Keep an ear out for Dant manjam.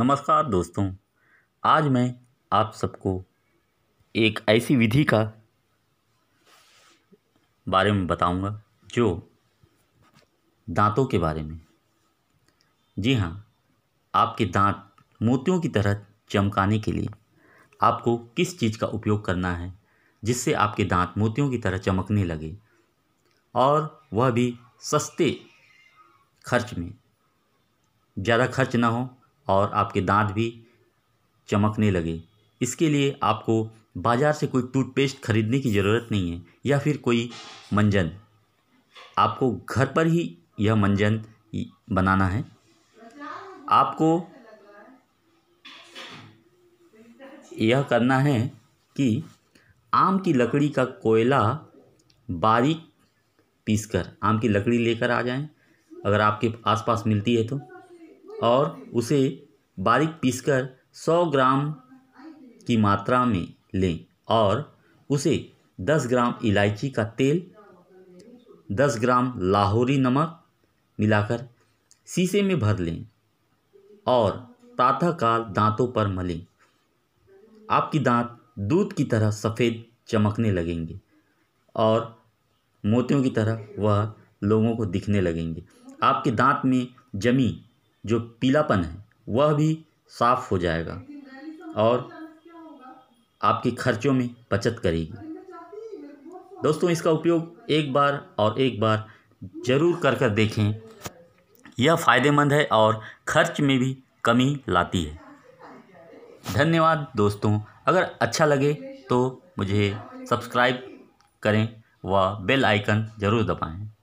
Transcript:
नमस्कार दोस्तों, आज मैं आप सबको एक ऐसी विधि का बारे में बताऊंगा जो दांतों के बारे में। जी हाँ, आपके दांत मोतियों की तरह चमकाने के लिए आपको किस चीज़ का उपयोग करना है जिससे आपके दांत मोतियों की तरह चमकने लगे, और वह भी सस्ते खर्च में, ज़्यादा खर्च ना हो और आपके दांत भी चमकने लगे। इसके लिए आपको बाज़ार से कोई टूथपेस्ट खरीदने की ज़रूरत नहीं है या फिर कोई मंजन, आपको घर पर ही यह मंजन बनाना है। आपको यह करना है कि आम की लकड़ी का कोयला बारीक पीसकर, आम की लकड़ी लेकर आ जाएं अगर आपके आसपास मिलती है तो, और उसे बारीक पीसकर 100 ग्राम की मात्रा में लें और उसे 10 ग्राम इलायची का तेल, 10 ग्राम लाहौरी नमक मिलाकर शीशे में भर लें और प्रातःकाल दांतों पर मलें। आपकी दांत दूध की तरह सफ़ेद चमकने लगेंगे और मोतियों की तरह वह लोगों को दिखने लगेंगे। आपके दांत में जमी जो पीलापन है वह भी साफ़ हो जाएगा और आपके खर्चों में बचत करेगी। दोस्तों, इसका उपयोग एक बार ज़रूर कर कर देखें, यह फ़ायदेमंद है और खर्च में भी कमी लाती है। धन्यवाद दोस्तों, अगर अच्छा लगे तो मुझे सब्सक्राइब करें व बेल आइकन ज़रूर दबाएं।